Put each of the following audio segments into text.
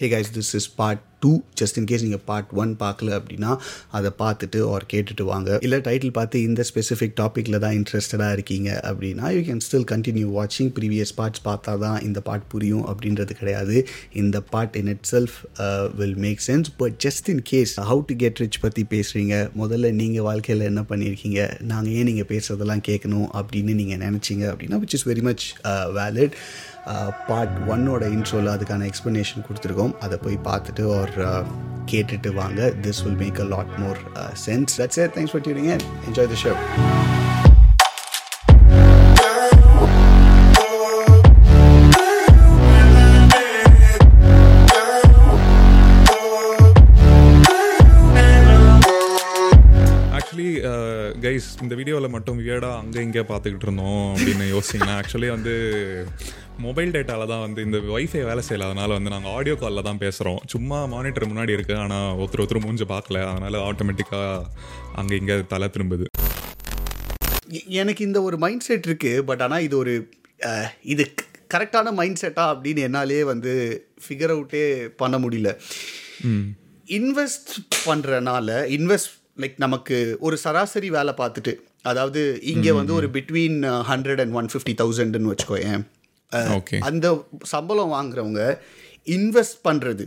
Hey guys, this is part 2. Just in case நீங்கள் part 1 பார்க்கல அப்படின்னா அதை பார்த்துட்டு ஆர் கேட்டுட்டு வாங்க. இல்லை டைட்டில் பார்த்து இந்த ஸ்பெசிஃபிக் டாப்பிக்கில் தான் இன்ட்ரெஸ்டடாக இருக்கீங்க அப்படின்னா யூ கேன் ஸ்டில் கண்டினியூ வாட்சிங். ப்ரீவியஸ் பார்ட்ஸ் பார்த்தா தான் இந்த பார்ட் புரியும் அப்படின்றது கிடையாது. இந்த part in itself will make sense. But just in case how to get rich பற்றி பேசுகிறீங்க, முதல்ல நீங்கள் வாழ்க்கையில் என்ன பண்ணியிருக்கீங்க, நாங்கள் ஏன் நீங்கள் பேசுகிறதெல்லாம் கேட்கணும் அப்படின்னு நீங்கள் நினச்சிங்க அப்படின்னா which is very much valid. Part 1ஓட இன்ட்ரோவில் அதுக்கான எக்ஸ்ப்ளனேஷன் கொடுத்துருக்கோம், அதை போய் பார்த்துட்டு ஆர் கேட்டுட்டு வாங்க. This will make a lot more sense. That's it. Thanks for tuning in. Enjoy the show. Guys, இந்த வீடியோவில் மட்டும் வியர்டாக அங்கே இங்கே பார்த்துக்கிட்டு இருந்தோம் அப்படின்னு யோசிச்சிங்கன்னா ஆக்சுவலி வந்து மொபைல் டேட்டாவில் தான் வந்து இந்த வைஃபை வேலை செய்யலை, அதனால் வந்து நாங்கள் ஆடியோ காலில் தான் பேசுகிறோம். சும்மா மானிட்டர் முன்னாடி இருக்குது, ஆனால் ஒருத்தர் மூஞ்சி பார்க்கல, அதனால் ஆட்டோமேட்டிக்காக அங்கே இங்கே தலை திரும்புது. எனக்கு இந்த ஒரு மைண்ட் செட் இருக்குது, பட் ஆனால் இது ஒரு இது கரெக்டான மைண்ட் செட்டாக அப்படின்னு என்னாலே வந்து ஃபிகர் அவுட்டே பண்ண முடியல. இன்வெஸ்ட் பண்ணுறனால லைக் நமக்கு ஒரு சராசரி வேலை பார்த்துட்டு, அதாவது இங்கே வந்து ஒரு பிட்வீன் 100 and 150,000 வச்சுக்கோயேன், அந்த சம்பளம் வாங்குறவங்க இன்வெஸ்ட் பண்ணுறது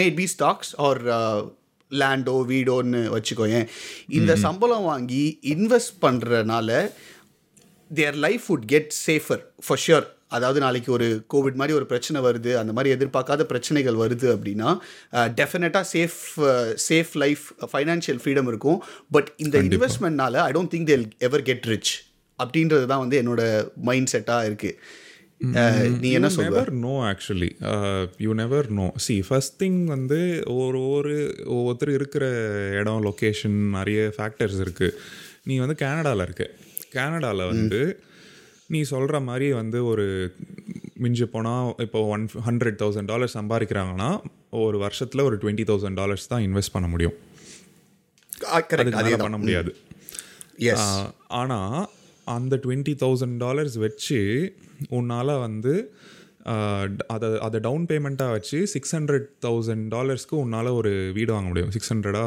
மேபி ஸ்டாக்ஸ் ஆர் லேண்டோ வீடோன்னு வச்சுக்கோயேன். இந்த சம்பளம் வாங்கி இன்வெஸ்ட் பண்ணுறனால their life would get safer for sure. அதாவது நாளைக்கு ஒரு கோவிட் மாதிரி ஒரு பிரச்சனை வருது, அந்த மாதிரி எதிர்பார்க்காத பிரச்சனைகள் வருது அப்படின்னா டெஃபினட்டாக சேஃப் லைஃப், ஃபைனான்ஷியல் ஃப்ரீடம் இருக்கும். பட் இந்த இன்வெஸ்ட்மெண்ட்னால I don't think they'll ever get rich அப்படின்றது தான் வந்து என்னோட மைண்ட் செட்டாக இருக்குது. நீ என்ன சொல்ற? No, actually you never know. See, first thing வந்து ஒவ்வொருத்தர் இருக்கிற இடம், லொக்கேஷன், நிறைய ஃபேக்டர்ஸ் இருக்குது. நீ வந்து கனடாவில் வந்து நீ சொல்கிற மாதிரி வந்து ஒரு மிஞ்சி போனால் இப்போ $100,000 சம்பாதிக்கிறாங்கன்னா ஒரு வருஷத்தில் ஒரு $20,000 தான் இன்வெஸ்ட் பண்ண முடியும். பண்ண முடியாது. ஆனால் அந்த $20,000 வச்சு உன்னால் வந்து அதை டவுன் பேமெண்ட்டாக வச்சு $600,000 உன்னால் ஒரு வீடு வாங்க முடியும். 600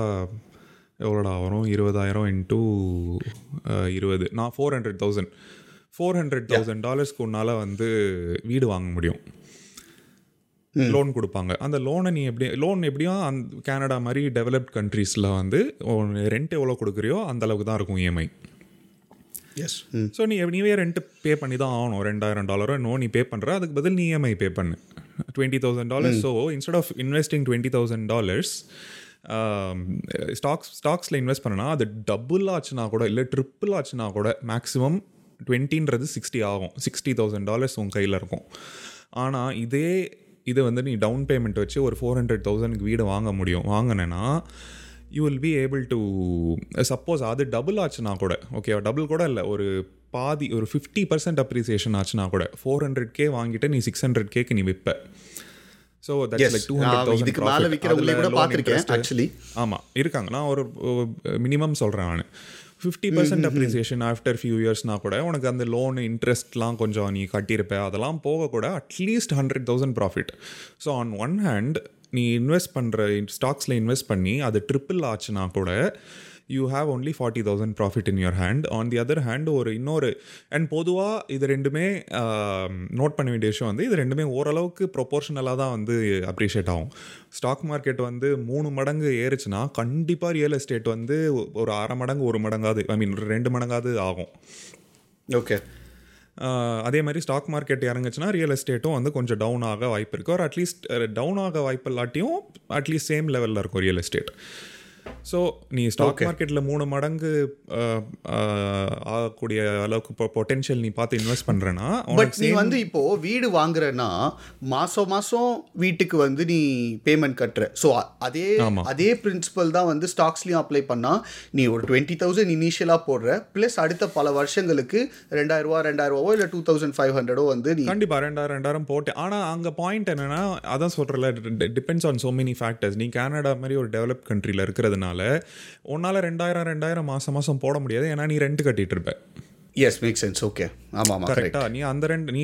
எவ்வளோடா வரும்? 20,000 × 20 நான் 400,000 $400,000 உன்னால் வந்து வீடு வாங்க முடியும். லோன் கொடுப்பாங்க. அந்த லோனை நீ எப்படியும் அந்த கனடா மாதிரி டெவலப்ட் கண்ட்ரீஸில் வந்து ரெண்ட் எவ்வளோ கொடுக்குறியோ அந்தளவுக்கு தான் இருக்கும் இஎம்ஐ. எஸ். ஸோ நீவே ரெண்ட் பே பண்ணி தான் ஆகணும். $2,000 நோ நீ பே பண்ணுற, அதுக்கு பதில் நீ இஎம்ஐ பே பண்ணு $20,000. ஸோ இன்ஸ்டெட் ஆஃப் இன்வெஸ்டிங் $20,000 ஸ்டாக்ஸில் இன்வெஸ்ட் பண்ணனா அது டபுள் ஆச்சுன்னா கூட, இல்லை ட்ரிப்பிள் ஆச்சுன்னா கூட, மேக்ஸிமம் 20ன்றது 60 ஆகும். $60,000 உன் கையில் இருக்கும். ஆனால் இதை வந்து நீ டவுன் பேமெண்ட் வச்சு ஒரு $400,000 வீடு வாங்க முடியும். வாங்கினேன்னா you will be able to suppose அது டபுள் ஆச்சுன்னா கூட, ஓகே டபுள் கூட இல்லை, ஒரு பாதி, ஒரு 50% அப்ரிசியேஷன் ஆச்சுன்னா கூட $400,000 வாங்கிட்டு நீ $600,000 நீ விற்ப. So that's like $200,000. ஆமாம், இருக்காங்க. நான் ஒரு மினிமம் சொல்கிறேன். நான் 50% அப்ரிசியேஷன் ஆஃப்டர் ஃபியூ இயர்ஸ்னா கூட உனக்கு அந்த லோன் இன்ட்ரெஸ்ட்லாம் கொஞ்சம் நீ கட்டியிருப்ப, அதெல்லாம் போக கூட at least $100,000 profit. So on one hand நீ இன்வெஸ்ட் பண்ணுற ஸ்டாக்ஸில் இன்வெஸ்ட் பண்ணி அது ட்ரிப்பிள் ஆச்சுன்னா கூட you have only $40,000 profit in your hand. On the other hand இன்னொரு அண்ட் பொதுவாக இது ரெண்டுமே நோட் பண்ண வேண்டிய விஷயம் வந்து இது ரெண்டுமே ஓரளவுக்கு ப்ரொபோர்ஷனலாக தான் வந்து அப்ரிஷியேட் ஆகும். ஸ்டாக் மார்க்கெட் வந்து 3 மடங்கு ஏறுச்சுன்னா கண்டிப்பாக ரியல் எஸ்டேட் வந்து ஒரு 0.5 மடங்கு, 1 மடங்காவது, ஒரு 2 மடங்காவது ஆகும். ஓகே. அதே மாதிரி ஸ்டாக் மார்க்கெட் இறங்குச்சுன்னா ரியல் எஸ்டேட்டும் வந்து கொஞ்சம் டவுன் ஆக வாய்ப்பு இருக்குது. ஒரு அட்லீஸ்ட் டவுன் ஆக வாய்ப்பு இல்லாட்டியும் அட்லீஸ்ட் சேம் லெவலில் இருக்கும் ரியல் எஸ்டேட். ஸோ நீ ஸ்டாக் மார்க்கெட்டில் 3 மடங்கு ஆகக்கூடிய அளவுக்கு இப்போ பொட்டென்ஷியல் நீ பார்த்து இன்வெஸ்ட் பண்ணுறேன்னா, பட் நீ வந்து இப்போது வீடு வாங்குறேன்னா மாதம் வீட்டுக்கு வந்து நீ பேமெண்ட் கட்டுற. ஸோ அதே பிரின்சிபல் தான் வந்து ஸ்டாக்ஸ்லையும் அப்ளை பண்ணால் நீ ஒரு $20,000 இனிஷியலாக போடுற, ப்ளஸ் அடுத்த பல வருஷங்களுக்கு $2,000 இல்லை $2,500 வந்து நீ கண்டிப்பாக $2,000 போட்டு. ஆனால் அங்கே பாயிண்ட் என்னென்னா, அதான் சொல்கிறல, depends on so many factors. நீ கனடா மாதிரி ஒரு டெவலப் கண்ட்ரியில் இருக்கிறதுனால உன்னால $2,000 மாசம் போட முடியாது, ஏன்னா நீ ரெண்ட் கட்டிட்டு இருப்ப. எஸ் மேக் சென்ஸ் ஓகே ஆமாம் கரெக்டாக நீ அந்த ரெண்ட் நீ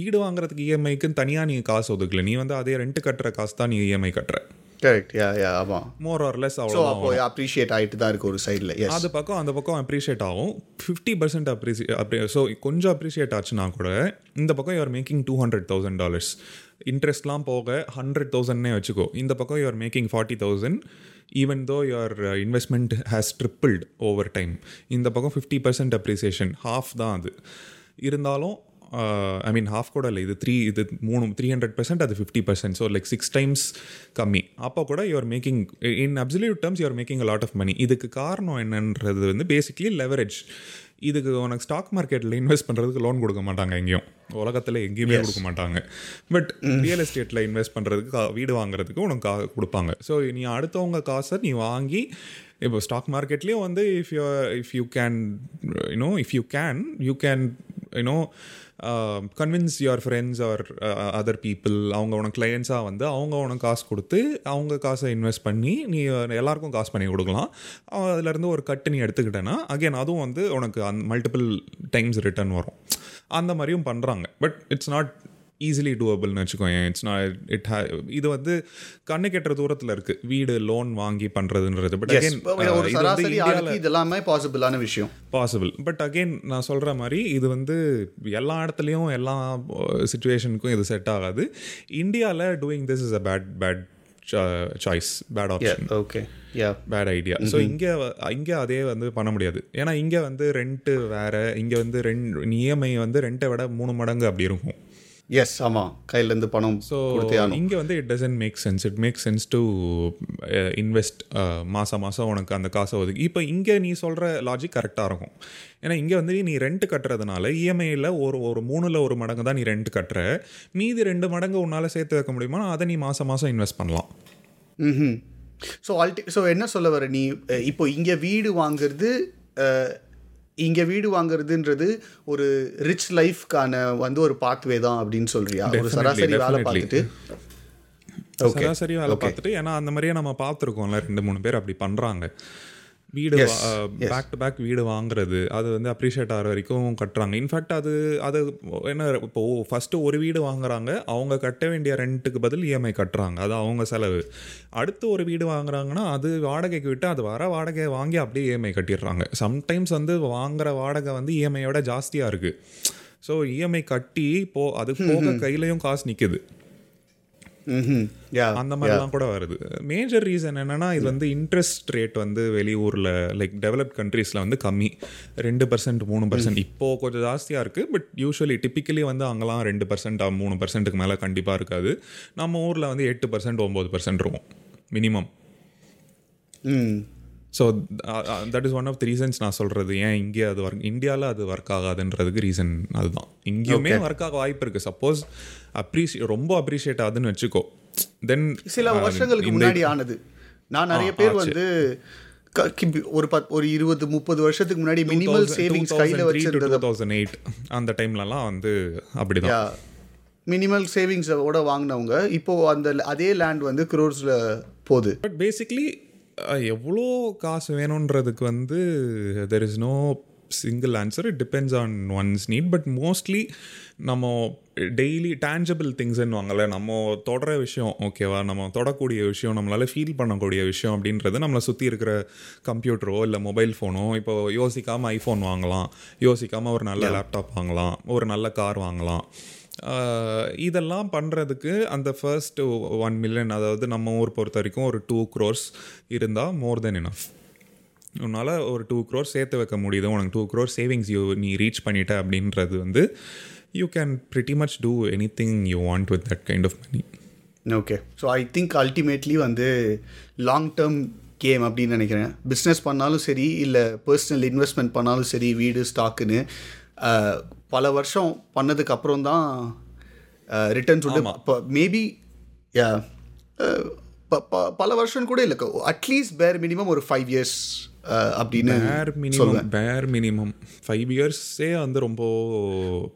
வீடு வாங்குறதுக்கு இஎம்ஐக்குன்னு தனியாக நீ காசு ஒதுக்கல, நீ வந்து அதே ரெண்ட் கட்டுற காசு தான் நீ இஎம்ஐ கட்டுற. கரெக்ட் ஆமாம் மோர் ஆர் லெஸ் அவ்வளோ அப்ரிஷியேட் ஆகிட்டு தான் இருக்குது ஒரு சைடில். அது பக்கம் அந்த பக்கம் அப்ரிஷியேட் ஆகும் 50% ஸோ கொஞ்சம் அப்ரிஷியேட் ஆச்சுன்னா கூட இந்த பக்கம் யூஆர் மேக்கிங் $200,000 இன்ட்ரெஸ்ட்லாம் போக 100,000 வச்சுக்கோ. இந்த பக்கம் you are making 40,000 even though your investment has tripled over time. இந்த பக்கம் 50% appreciation half தான் அது இருந்தாலும் ஐ மீன் ஹாஃப் கூட இல்லை, இது 300%, அது 50%, ஸோ லைக் 6 times கம்மி. அப்போ கூட you are making in absolute terms you are making a lot of money. இதுக்கு காரணம் என்னன்றது வந்து பேசிக்லி லெவரேஜ். இதுக்கு உனக்கு ஸ்டாக் மார்க்கெட்டில் இன்வெஸ்ட் பண்ணுறதுக்கு லோன் கொடுக்க மாட்டாங்க எங்கேயும், உலகத்தில் எங்கேயுமே கொடுக்க மாட்டாங்க. பட் ரியல் எஸ்டேட்டில் இன்வெஸ்ட் பண்ணுறதுக்கு வீடு வாங்குறதுக்கு உனக்கு கொடுப்பாங்க. ஸோ நீ அடுத்தவங்க காசை நீ வாங்கி இப்போ ஸ்டாக் மார்க்கெட்லேயும் வந்து if you can convince your friends or other people, அவங்க உனக்கு கிளையன்ஸாக வந்து அவங்க உனக்கு காசு கொடுத்து அவங்க காசை இன்வெஸ்ட் பண்ணி நீ எல்லாருக்கும் காசு பண்ணி கொடுக்கலாம். அதுலேருந்து ஒரு கட்டு நீ எடுத்துக்கிட்டேன்னா அகெயின் அதுவும் வந்து உனக்கு மல்டிபிள் டைம்ஸ் ரிட்டர்ன் வரும். அந்த மாதிரியும் பண்ணுறாங்க. பட் இட்ஸ் நாட் ஈஸிலி டூவபிள்னு வச்சுக்கோங்க. இது வந்து கண்ணு கெட்டுற தூரத்தில் இருக்குது வீடு லோன் வாங்கி பண்ணுறதுன்றது. பட் அகெயின் இது எல்லாமே பாசிபிளான விஷயம், பாசிபிள். பட் அகெயின் நான் சொல்கிற மாதிரி இது வந்து எல்லா இடத்துலையும் எல்லா சிச்சுவேஷனுக்கும் இது செட் ஆகாது. இந்தியாவில் doing this is a bad choice, bad option, okay bad idea. So இங்கே அதே வந்து பண்ண முடியாது. ஏன்னா இங்கே வந்து ரெண்ட்டு வேறு, இங்கே வந்து இஎம்ஐ வந்து ரெண்ட்டை விட 3 மடங்கு அப்படி இருக்கும். எஸ் ஆமாம், கையிலேருந்து பணம். ஸோ இங்கே வந்து it doesn't make sense. It make sense to invest மாதம் மாதம் உனக்கு அந்த காசை ஒதுக்கி. இப்போ இங்கே நீ சொல்கிற லாஜிக் கரெக்டாக இருக்கும். ஏன்னா இங்கே வந்து நீ ரெண்ட் கட்டுறதுனால இஎம்ஐயில் ஒரு 3ல் 1 மடங்கு தான் நீ ரெண்ட் கட்டுற, மீதி 2 மடங்கு உன்னால் சேர்த்து வைக்க முடியுமா, அதை நீ மாதம் மாதம் இன்வெஸ்ட் பண்ணலாம். ஸோ என்ன சொல்ல வர நீ இப்போ இங்கே வீடு வாங்குறது, இங்கே வீடு வாங்குறதுன்றது ஒரு ரிச் லைஃப்கான வந்து ஒரு பாத்வே தான் அப்படின்னு சொல்றியா? ஒரு சராசரி வேலை பார்த்துட்டு ஏன்னா அந்த மாதிரியே நம்ம பார்த்துருக்கோம்ல, 2-3 பேர் அப்படி பண்ணுறாங்க. வீடு பேக் டு பேக் வீடு வாங்குறது, அது வந்து அப்ரிஷியேட் ஆகிற வரைக்கும் கட்டுறாங்க. இன்ஃபேக்ட் அது அது என்ன இப்போ ஃபஸ்ட்டு ஒரு வீடு வாங்குறாங்க, அவங்க கட்ட வேண்டிய ரெண்ட்டுக்கு பதில் இஎம்ஐ கட்டுறாங்க, அது அவங்க செலவு. அடுத்து ஒரு வீடு வாங்குறாங்கன்னா அது வாடகைக்கு விட்டு அது வர வாடகை வாங்கி அப்படியே இஎம்ஐ கட்டிடுறாங்க. சம்டைம்ஸ் வந்து வாங்குற வாடகை வந்து இஎம்ஐயோட ஜாஸ்தியாக இருக்குது. ஸோ இஎம்ஐ கட்டி அது போக கையிலையும் காசு நிற்குது. அந்த மாதிரிலாம் கூட வருது. மேஜர் ரீசன் என்னன்னா இது வந்து இன்ட்ரெஸ்ட் ரேட் வந்து வெளியூரில் லைக் டெவலப்ட் கண்ட்ரீஸில் வந்து கம்மி, 2% 3%. இப்போது கொஞ்சம் ஜாஸ்தியாக இருக்குது. பட் யூஸ்வலி டிப்பிக்கலி வந்து அங்கெல்லாம் 2% 3% மேலே கண்டிப்பாக இருக்காது. நம்ம ஊரில் வந்து 8% 9% இருக்கும் minimum. So that is one of the reasons நான் சொல்கிறது ஏன் இங்கே அது இந்தியாவில் அது ஒர்க் ஆகாதுன்றதுக்கு ரீசன் அதுதான். இங்கேயுமே ஒர்க் ஆக வாய்ப்பு இருக்குது. சப்போஸ் ரொம்ப அப்ரிஷியேட் ஆகுதுன்னு வச்சுக்கோ, தென் சில வருஷங்களுக்கு முன்னாடி ஆனது நான் நிறைய பேர் வந்து ஒரு 20-30 வருஷத்துக்கு முன்னாடி மினிமல் சேவிங்ஸ் கையில் வச்சிருந்தது 2008 அந்த டைம்லலாம் வந்து அப்படிதான் மினிமல் சேவிங்ஸோட வாங்கினவங்க இப்போது அந்த அதே லேண்ட் வந்து க்ரோர்ஸில் போகுது. பட் பேசிக்லி எவ்வளோ காசு வேணுன்றதுக்கு வந்து there is no single answer. It depends on one's need. But mostly நம்ம டெய்லி டேஞ்சபிள் திங்ஸ்ன்னு வாங்கலை, நம்ம தொடர விஷயம் ஓகேவா, நம்ம தொடக்கூடிய விஷயம், நம்மளால் ஃபீல் பண்ணக்கூடிய விஷயம் அப்படின்றது நம்மளை சுற்றி இருக்கிற கம்ப்யூட்டரோ இல்லை மொபைல் ஃபோனோ. இப்போ யோசிக்காமல் ஐஃபோன் வாங்கலாம், யோசிக்காமல் ஒரு நல்ல லேப்டாப் வாங்கலாம், ஒரு நல்ல கார் வாங்கலாம். இதெல்லாம் பண்ணுறதுக்கு அந்த ஃபர்ஸ்ட் 1 மில்லியன், அதாவது நம்ம ஊர் பொறுத்த வரைக்கும் ஒரு 2 crores இருந்தால் மோர் தென் இனஃப். உன்னால் ஒரு 2 crores சேர்த்து வைக்க முடியுது, உனக்கு 2 crores சேவிங்ஸ் நீ ரீச் பண்ணிட்ட அப்படின்றது வந்து you can pretty much do anything you want with that kind of money. Okay, so I think ultimately வந்து லாங் டேர்ம் கேம் அப்படின்னு நினைக்கிறேன். பிஸ்னஸ் பண்ணாலும் சரி, இல்லை பர்சனல் இன்வெஸ்ட்மெண்ட் பண்ணாலும் சரி, வீடு ஸ்டாக்குன்னு பல வருஷம் பண்ணதுக்கு அப்புறம் தான் ரிட்டர்ன் சொல்லிட்டு இப்போ மேபி பல வருஷம் கூட இல்லை, அட்லீஸ்ட் பேர் மினிமம் ஒரு 5 years அப்படின்னு சொல்லுவேன். பேர் மினிமம் 5 இயர்ஸே வந்து ரொம்ப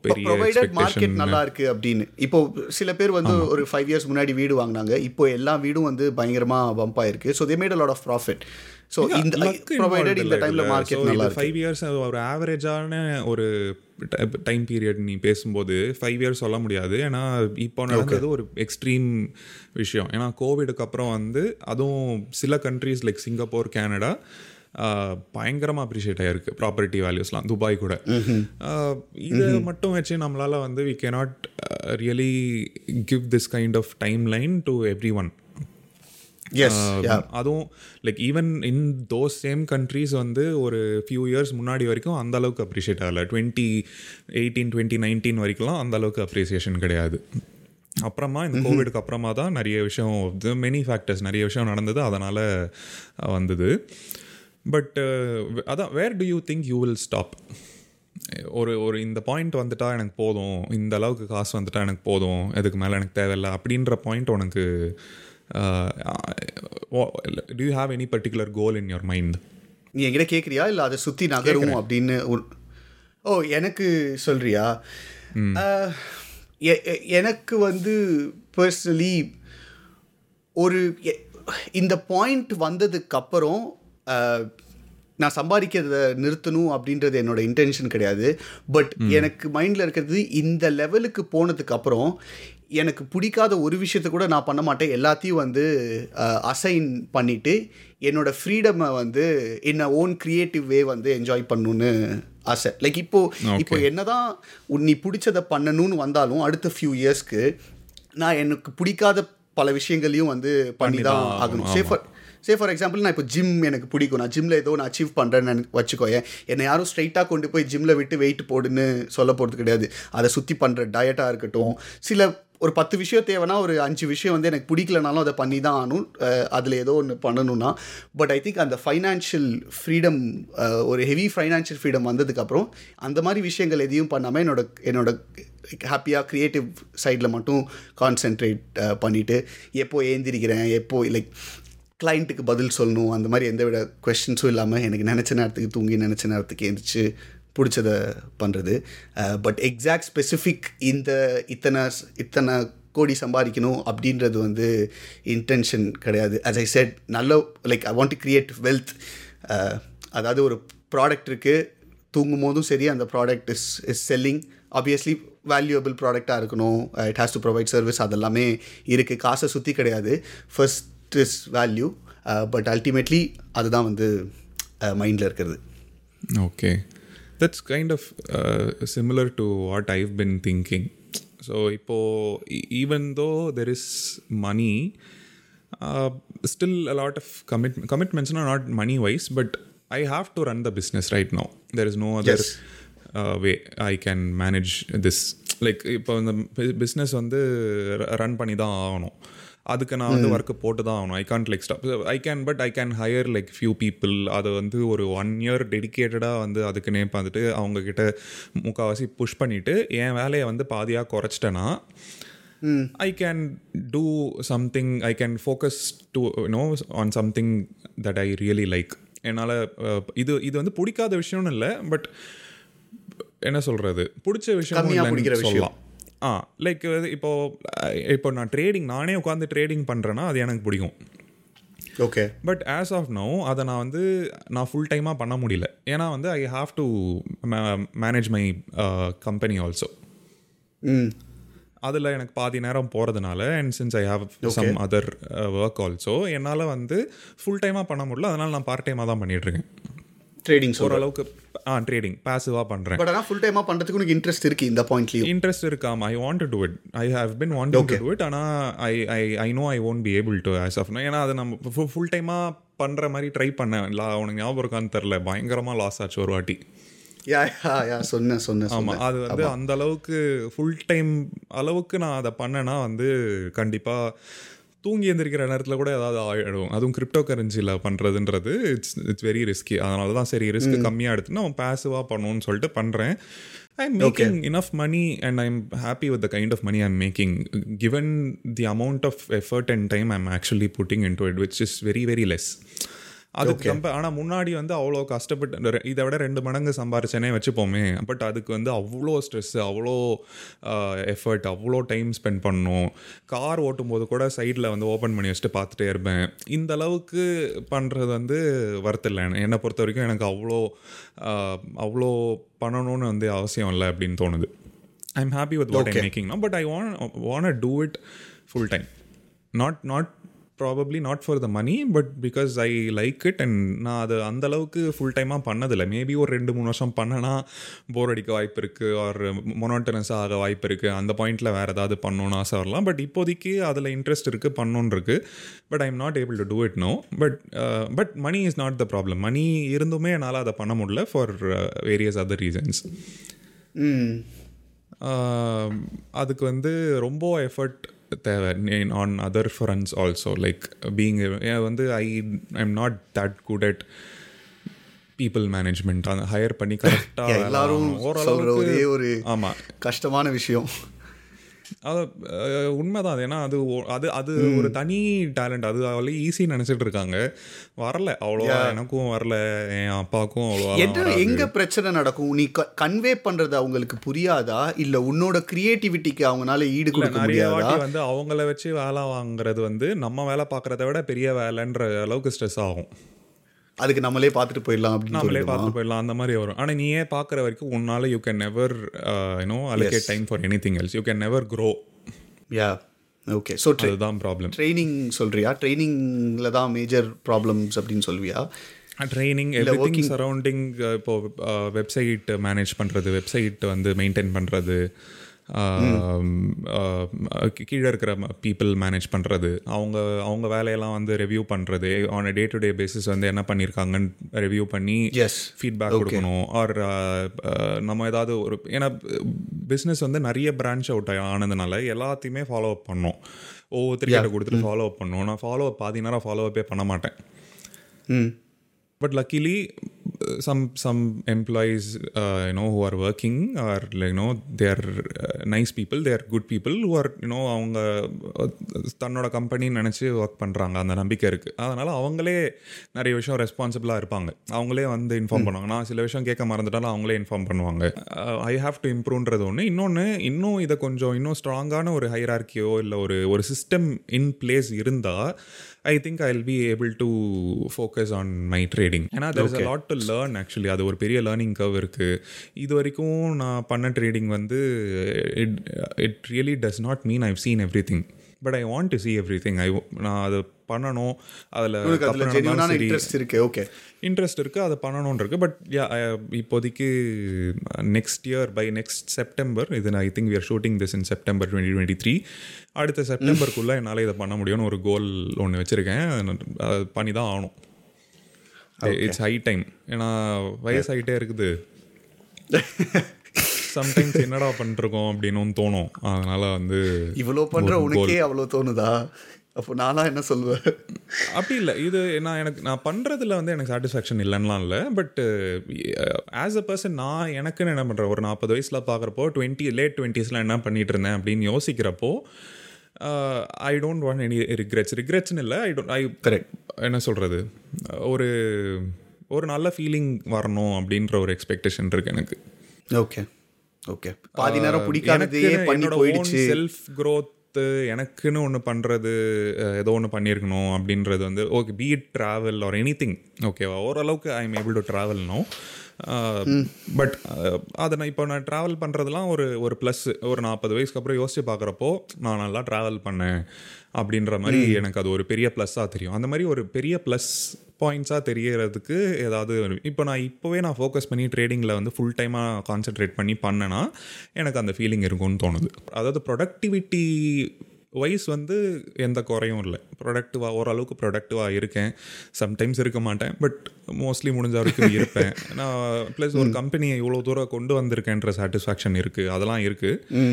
பெரிய ப்ரொவைடட் மார்க்கெட் நல்லா இருக்குது அப்படின்னு. இப்போ சில பேர் வந்து ஒரு 5 இயர்ஸ் முன்னாடி வீடு வாங்கினாங்க, இப்போ எல்லா வீடும் வந்து பயங்கரமாக பம்ப் ஆயிருக்கு. So they made a lot of profit. So இந்த ப்ரொவைடட் இந்த டைமில் மார்க்கெட் நல்லா 5 இயர்ஸ் ஒரு ஆவரேஜான ஒரு டைம் பீரியட் நீ பேசும்போது 5 இயர்ஸ் சொல்ல முடியாது. ஏன்னா இப்போ நடக்கிறது ஒரு எக்ஸ்ட்ரீம் விஷயம். ஏன்னா கோவிடுக்கு அப்புறம் வந்து அதுவும் சில கண்ட்ரீஸ் லைக் சிங்கப்பூர், கனடா பயங்கரமாக அப்ரிஷியேட் ஆகிருக்கு ப்ராப்பர்ட்டி வேல்யூஸ்லாம், துபாய் கூட. இதை மட்டும் வச்சு நம்மளால் வந்து we cannot really give this kind of time line to everyone. அதுவும் like even in those same countries வந்து ஒரு ஃபியூ இயர்ஸ் முன்னாடி வரைக்கும் அந்தளவுக்கு அப்ரிஷியேட் ஆகலை. 2018 2019 வரைக்கும்லாம் அந்தளவுக்கு அப்ரிசியேஷன் கிடையாது. அப்புறமா இந்த கோவிடுக்கு அப்புறமா தான் நிறைய விஷயம், மெனி ஃபேக்டர்ஸ், நிறைய விஷயம் நடந்தது, அதனால் வந்தது. பட் அதான், where do you think you will stop? ஒரு ஒரு இந்த பாயிண்ட் வந்துட்டால் எனக்கு போதும், இந்த அளவுக்கு காசு வந்துட்டால் எனக்கு போதும், அதுக்கு மேலே எனக்கு தேவையில்லை அப்படின்ற பாயிண்ட் உனக்கு do you have any particular goal in your mind? நீ என்கிட்ட கேட்குறியா இல்லை அதை சுற்றி நகரும் அப்படின்னு? ஓ, எனக்கு சொல்கிறியா? எனக்கு வந்து பர்சனலி ஒரு இந்த பாயிண்ட் வந்ததுக்கப்புறம் நான் சம்பாதிக்கிறத நிறுத்தணும் அப்படின்றது என்னோட இன்டென்ஷன் கிடையாது. பட் எனக்கு மைண்டில் இருக்கிறது, இந்த லெவலுக்கு போனதுக்கப்புறம் எனக்கு பிடிக்காத ஒரு விஷயத்த கூட நான் பண்ண மாட்டேன். எல்லாத்தையும் வந்து அசைன் பண்ணிவிட்டு என்னோடய ஃப்ரீடமை வந்து என்னை ஓன் க்ரியேட்டிவ் வே வந்து என்ஜாய் பண்ணணுன்னு ஆசை. லைக் இப்போ என்ன தான் நீ பிடிச்சதை பண்ணணும்னு வந்தாலும் அடுத்த ஃபியூ இயர்ஸ்க்கு நான் எனக்கு பிடிக்காத பல விஷயங்களையும் வந்து பண்ணி தான் ஆகணும். ஃபார் எக்ஸாம்பிள், நான் இப்போ ஜிம் எனக்கு பிடிக்கும், நான் ஜிம்மில் ஏதோ நான் அச்சீவ் பண்ணுறேன்னு வச்சுக்கோங்க. என்னை யாரும் ஸ்ட்ரைட்டாக கொண்டு போய் ஜிம்மில் விட்டு வெயிட் போடுன்னு சொல்ல போகிறது கிடையாது. அதை சுற்றி பண்ணுற டயட்டாக இருக்கட்டும், சில ஒரு 10 விஷயம் தேவைன்னா ஒரு 5 விஷயம் வந்து எனக்கு பிடிக்கலனாலும் அதை பண்ணி தான் ஆகணும், அதில் ஏதோ ஒன்று பண்ணணும்னா. பட் ஐ திங்க் அந்த ஃபைனான்ஷியல் ஃப்ரீடம், ஒரு ஹெவி ஃபைனான்ஷியல் ஃப்ரீடம் வந்ததுக்கப்புறம் அந்த மாதிரி விஷயங்கள் எதையும் பண்ணாமல் என்னோட ஹாப்பியாக க்ரியேட்டிவ் சைடில் மட்டும் கான்சென்ட்ரேட் பண்ணிவிட்டு, எப்போது ஏந்திரிக்கிறேன், எப்போது லைக் கிளைண்ட்டுக்கு பதில் சொல்லணும், அந்த மாதிரி எந்த வித கொஸ்டின்ஸும் இல்லாமல் எனக்கு நினச்ச நேரத்துக்கு தூங்கி நினச்ச நேரத்துக்கு எழுந்திரிச்சு பிடிச்சதை பண்ணுறது. பட் எக்ஸாக்ட் ஸ்பெசிஃபிக் இந்த இத்தனை கோடி சம்பாதிக்கணும் அப்படின்றது வந்து இன்டென்ஷன் கிடையாது. அஸ் ஐ செட், நல்ல like I want to create wealth. அதாவது ஒரு ப்ராடக்ட் இருக்குது, தூங்கும் போதும் சரி அந்த product is selling, obviously valuable ப்ராடக்டாக இருக்கணும், it has to provide service, அதெல்லாமே இருக்குது. காசை சுற்றி கிடையாது, first is value. But ultimately அதுதான் வந்து மைண்டில் இருக்கிறது. Okay, that's kind of similar to what I've been thinking. So இப்போது even though there is money, still a lot of கமிட்மெண்ட்ஸ்னால் not money wise, but I have to run the business right no. There is no other way I can manage this. Like இப்போ இந்த business வந்து run பண்ணி தான் ஆகணும், அதுக்கு நான் வந்து work போட்டு தான் ஆகணும். I can't like stop. I can, but I can hire like few people. அதை வந்து ஒரு 1 year டெடிக்கேட்டடாக வந்து அதுக்குன்னே பார்த்துட்டு அவங்கக்கிட்ட முக்கால்வாசி புஷ் பண்ணிவிட்டு என் வேலையை வந்து பாதியாக குறைச்சிட்டேன்னா I can do something, I can focus to no on something that I really like. என்னால் இது வந்து பிடிக்காத விஷயம்னு இல்லை, பட் என்ன சொல்கிறது, பிடிச்ச விஷயம் சொல்லலாம். லைக் இப்போ நான் ட்ரேடிங், நானே உட்காந்து ட்ரேடிங் பண்ணுறேன்னா அது எனக்கு பிடிக்கும். Okay, but as of now அதை நான் வந்து ஃபுல் டைமாக பண்ண முடியல. ஏன்னா வந்து I have to manage my company also. அதில் எனக்கு பாதி நேரம் போகிறதுனால, and since I have some other work also, என்னால் வந்து ஃபுல் டைமாக பண்ண முடியல. அதனால் நான் பார்ட் டைமாக தான் பண்ணிகிட்ருக்கேன் ட்ரேடிங். ஓரளவுக்கு ட்ரேடிங் பேசிவாக பண்ணுறேன். பட் ஆனால் ஃபுல் டைமாக பண்ணுறதுக்கு எனக்கு இன்ட்ரெஸ்ட் இருக்குது, இந்த பாயிண்ட்லேயும் இன்ட்ரெஸ்ட் இருக்காமல் I want to do it, I have been want to do it. ஆனால் I I I no I won't be able to as of now. ஏன்னா அது நம்ம ஃபுல் டைமாக பண்ணுற மாதிரி ட்ரை பண்ணேன். உனக்கு ஞாபகம் இருக்கான்னு தெரில, பயங்கரமாக லாஸ் ஆச்சு ஒரு வாட்டி. சொன்னேன். ஆமாம், அது வந்து அந்த அளவுக்கு ஃபுல் டைம் அளவுக்கு நான் அதை பண்ணேன்னா வந்து கண்டிப்பாக தூங்கி எழுந்திருக்கிற நேரத்தில் கூட ஏதாவது ஆகிடும். அதுவும் கிரிப்டோ கரன்சியில் பண்ணுறதுன்றது இட்ஸ் வெரி ரிஸ்கி. அதனால தான் சரி ரிஸ்க் கம்மியாக எடுத்துன்னு அவன் பேசிவாக பண்ணணும்னு சொல்லிட்டு பண்ணுறேன். I am making enough money and I am happy with the kind of money I am making given the amount of effort and time I am actually putting in to it, which is very very less. அதுக்கு நம்ம. ஆனால் முன்னாடி வந்து அவ்வளோ கஷ்டப்பட்டு இதை விட 2 மடங்கு சம்பாரிச்சேனே வச்சுப்போமே, பட் அதுக்கு வந்து அவ்வளோ ஸ்ட்ரெஸ், அவ்வளோ எஃபர்ட், அவ்வளோ டைம் ஸ்பெண்ட் பண்ணணும். கார் ஓட்டும் போது கூட சைடில் வந்து ஓப்பன் பண்ணி வச்சுட்டு பார்த்துட்டே இருப்பேன். இந்த அளவுக்கு பண்ணுறது வந்து வருத்தில்லை என்னை பொறுத்த வரைக்கும். எனக்கு அவ்வளோ பண்ணணும்னு வந்து அவசியம் இல்லை அப்படின்னு தோணுது. I'm happy with what I'm making now, but I want to do it full time. Not probably not for the money, but because I like it and na adu andalavuku full time ah pannadilla. Maybe or 2-3 varsham pannana bore adika vaip irukku or monotonous aaga vaip irukku. And the point la vera edavadhu pannona aasa varala, but ipodikku adula interest irukku pannonu irukku, but I am not able to do it now. But money is not the problem. Money irundume enala adha panna mudilla for various other reasons. அதுக்கு வந்து ரொம்ப effort தேவை on other friends also, like being வந்து I am not that good at people management. அந்த hire பண்ணி கரெக்டாக எல்லாரும் ஓரளவுக்கு ஒரு ஆமாம் கஷ்டமான விஷயம். அது உண்மைதான். அது ஏன்னா அது அது அது ஒரு தனி டேலண்ட். அது அவ்வளோ ஈஸின்னு நினச்சிட்டு இருக்காங்க. வரல அவ்வளோவா, எனக்கும் வரல, என் அப்பாவுக்கும் அவ்வளோவா. என்ன எங்கே பிரச்சனை நடக்கும்? நீ கன்வே பண்ணுறது அவங்களுக்கு புரியாதா, இல்லை உன்னோட க்ரியேட்டிவிட்டிக்கு அவங்களால ஈடு கொடுக்க முடியாதா? வந்து அவங்கள வச்சு வேலை வாங்குறது வந்து நம்ம வேலை பார்க்குறத விட பெரிய வேலைன்ற அளவுக்கு ஸ்ட்ரெஸ் ஆகும். அதுக்கு நம்மளே பார்த்துட்டு போயிடலாம் அப்படின்னு பார்த்துட்டு போயிடலாம் அந்த மாதிரி வரும். ஆனால் நீயே பார்க்குற வரைக்கும் உன்னால் you can never you know allocate time for anything else. You can never grow. Yeah okay. So அதுதான் ப்ராப்ளம். ட்ரைனிங் சொல்கிறியா? ட்ரைனிங்கில் தான் மேஜர் ப்ராப்ளம்ஸ் அப்படின்னு சொல்வியா? Training everything surrounding. இப்போது வெப்சைட் மேனேஜ் பண்ணுறது, வெப்சைட் வந்து மெயின்டைன் பண்ணுறது, கீழே இருக்கிற பீப்புள் மேனேஜ் பண்ணுறது, அவங்க வேலையெல்லாம் வந்து ரெவ்யூ பண்ணுறது. On a day to day basis வந்து என்ன பண்ணியிருக்காங்கன்னு ரெவ்யூ பண்ணி ஃபீட்பேக் கொடுக்கணும். ஆர் நம்ம ஏதாவது ஒரு, ஏன்னா பிஸ்னஸ் வந்து நிறைய பிரான்ச் அவுட் ஆனதுனால எல்லாத்தையுமே ஃபாலோ அப் பண்ணோம். ஒவ்வொருத்தருக்கிட்ட கொடுத்துட்டு ஃபாலோ அப் பண்ணோம். நான் ஃபாலோ அப் பாதி நேரம் ஃபாலோ அப்பே பண்ண மாட்டேன். But luckily, some employees, who are working or, they are nice people, they are good people who are, அவங்க தன்னோட கம்பெனி நினச்சி ஒர்க் பண்ணுறாங்க. அந்த நம்பிக்கை இருக்குது. அதனால் அவங்களே நிறைய விஷயம் ரெஸ்பான்சிபிளாக இருப்பாங்க. அவங்களே வந்து இன்ஃபார்ம் பண்ணுவாங்க. நான் சில விஷயம் கேட்க மறந்துட்டாலும் அவங்களே இன்ஃபார்ம் பண்ணுவாங்க. ஐ ஹாவ் டு இம்ப்ரூவ்ன்றது ஒன்று. இன்னும் இதை கொஞ்சம் இன்னும் ஸ்ட்ராங்கான ஒரு ஹையரார்க்கியோ இல்லை ஒரு சிஸ்டம் இன் பிளேஸ் இருந்தால் I think I'll be able to focus on my trading. And there's a lot to learn actually. Adu or periya learning curve irukku. Idvaraikum na panna trading vandu it really does not mean I've seen everything. But I want to see everything. Na adu பண்ணணும், அதில் ஜென்யூனான interest இருக்குது. Okay, interest இருக்குது, அதை பண்ணணும்னு இருக்குது. But இப்போதைக்கு next year by next September இது I think we are shooting this in September 2023. அடுத்த செப்டம்பருக்குள்ளே என்னால் இதை பண்ண முடியும்னு ஒரு கோல் ஒன்று வச்சுருக்கேன். அது பண்ணி தான் ஆகணும். It's high time. ஏன்னா வயசாகிட்டே இருக்குது. சம்டைம்ஸ் என்னடா பண்ணிருக்கோம் அப்படின்னு தோணும். அதனால் வந்து இவ்வளோ பண்ணுற உனக்கே அவ்வளோ தோணுதா? அப்போ நான்லாம் என்ன சொல்லுவேன்? அப்படி இல்லை, இது நான் பண்ணுறதுல வந்து எனக்கு சாட்டிஸ்ஃபேக்ஷன் இல்லைன்னா இல்லை. பட் ஆஸ் அ பர்சன் நான் எனக்குன்னு என்ன பண்ணுறேன், ஒரு 40 வயசில் பார்க்குறப்போ லேட் 20ஸ்லாம் என்ன பண்ணிகிட்டு இருந்தேன் அப்படின்னு யோசிக்கிறப்போ ஐ டோன்ட் வாண்ட் எனி ரிக்ரெட்ஸ்னு இல்லை. கரெக்ட், என்ன சொல்கிறது, ஒரு நல்ல ஃபீலிங் வரணும் அப்படின்ற ஒரு எக்ஸ்பெக்டேஷன் இருக்குது எனக்கு. Okay okay. பாதி நேரம் பிடிக்காததே பண்ணி போயிடுச்சு. செல்ஃப் க்ரோத், எனக்குன்னு ஒன்று பண்ணுறது, ஏதோ ஒன்று பண்ணியிருக்கணும் அப்படின்றது வந்து okay. Be it travel or anything. ஓகேவா, ஓரளவுக்கு I am able to travel no. But அதை இப்போ நான் ட்ராவல் பண்ணுறதுலாம் ஒரு ப்ளஸ். ஒரு 40 வயசுக்கு அப்புறம் யோசிச்சு பார்க்குறப்போ நான் நல்லா ட்ராவல் பண்ணேன் அப்படின்ற மாதிரி எனக்கு அது ஒரு பெரிய ப்ளஸ்ஸாக தெரியும். அந்த மாதிரி ஒரு பெரிய ப்ளஸ் பாயிண்ட்ஸாக தெரியறதுக்கு ஏதாவது இப்போவே நான் ஃபோக்கஸ் பண்ணி ட்ரேடிங்கில் வந்து ஃபுல் டைமாக கான்சென்ட்ரேட் பண்ணி பண்ணேன்னா எனக்கு அந்த ஃபீலிங் இருக்கும்னு தோணுது. அதாவது ப்ரொடக்டிவிட்டி வைஸ் வந்து எந்த குறையும் இல்லை. ஓரளவுக்கு ப்ரொடக்டிவாக இருக்கேன். சம்டைம்ஸ் இருக்க மாட்டேன், பட் மோஸ்ட்லி முடிஞ்ச வரைக்கும் இருப்பேன் நான். ப்ளஸ் ஒரு கம்பெனியை இவ்வளோ தூரம் கொண்டு வந்திருக்கேன்ற சாட்டிஸ்ஃபேக்ஷன் இருக்குது, அதெல்லாம் இருக்குது.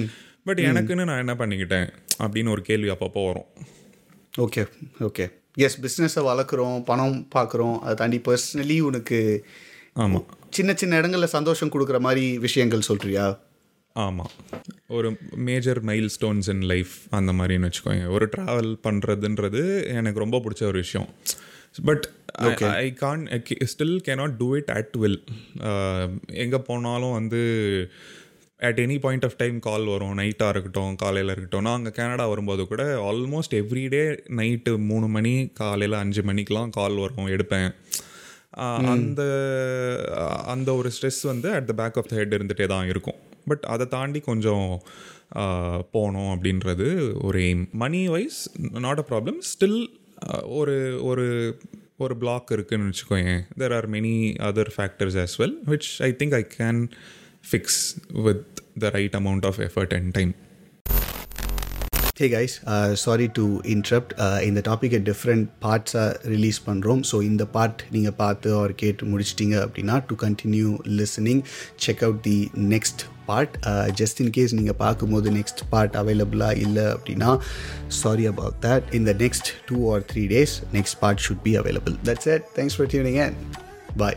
பட் எனக்குன்னு நான் என்ன பண்ணிக்கிட்டேன் அப்படின்னு ஒரு கேள்வி அப்பப்போ வரும். Okay okay. எஸ், பிஸ்னஸை வளர்க்குறோம், பணம் பார்க்குறோம், அதை தாண்டி பர்சனலி உனக்கு ஆமாம் சின்ன சின்ன இடங்களில் சந்தோஷம் கொடுக்குற மாதிரி விஷயங்கள் சொல்கிறியா? ஆமாம், ஒரு major milestones in life அந்த மாதிரின்னு வச்சுக்கோங்க. ஒரு ட்ராவல் பண்ணுறதுன்றது எனக்கு ரொம்ப பிடிச்ச ஒரு விஷயம். But okay. I can't, I still cannot do it at will. எங்கே போனாலும் வந்து at any point of time கால் வரும், நைட்டாக இருக்கட்டும் காலையில் இருக்கட்டும். நான் அங்கே கனடா வரும்போது கூட ஆல்மோஸ்ட் எவ்ரிடே நைட்டு 3 மணி காலையில் 5 மணிக்கெலாம் கால் வரும், எடுப்பேன். அந்த அந்த ஒரு ஸ்ட்ரெஸ் வந்து at the back of the head இருந்துகிட்டே தான் இருக்கும். பட் அதை தாண்டி கொஞ்சம் போகணும் அப்படின்றது ஒரு aim. Money wise not a problem, still ஒரு ஒரு ஒரு பிளாக் இருக்குதுன்னு வச்சுக்கோங்க. There are many other factors as well which I think I can fix with the right amount of effort and time. Hey guys, sorry to interrupt. In the topic at different parts are release panrom. So in the part neenga paathu or kettu mudichitinga appadina, to continue listening, check out the next part. Just in case neenga paakumbodhu next part available illa appadina, sorry about that. In the next 2 or 3 days next part should be available. That's it. Thanks for tuning in. Bye.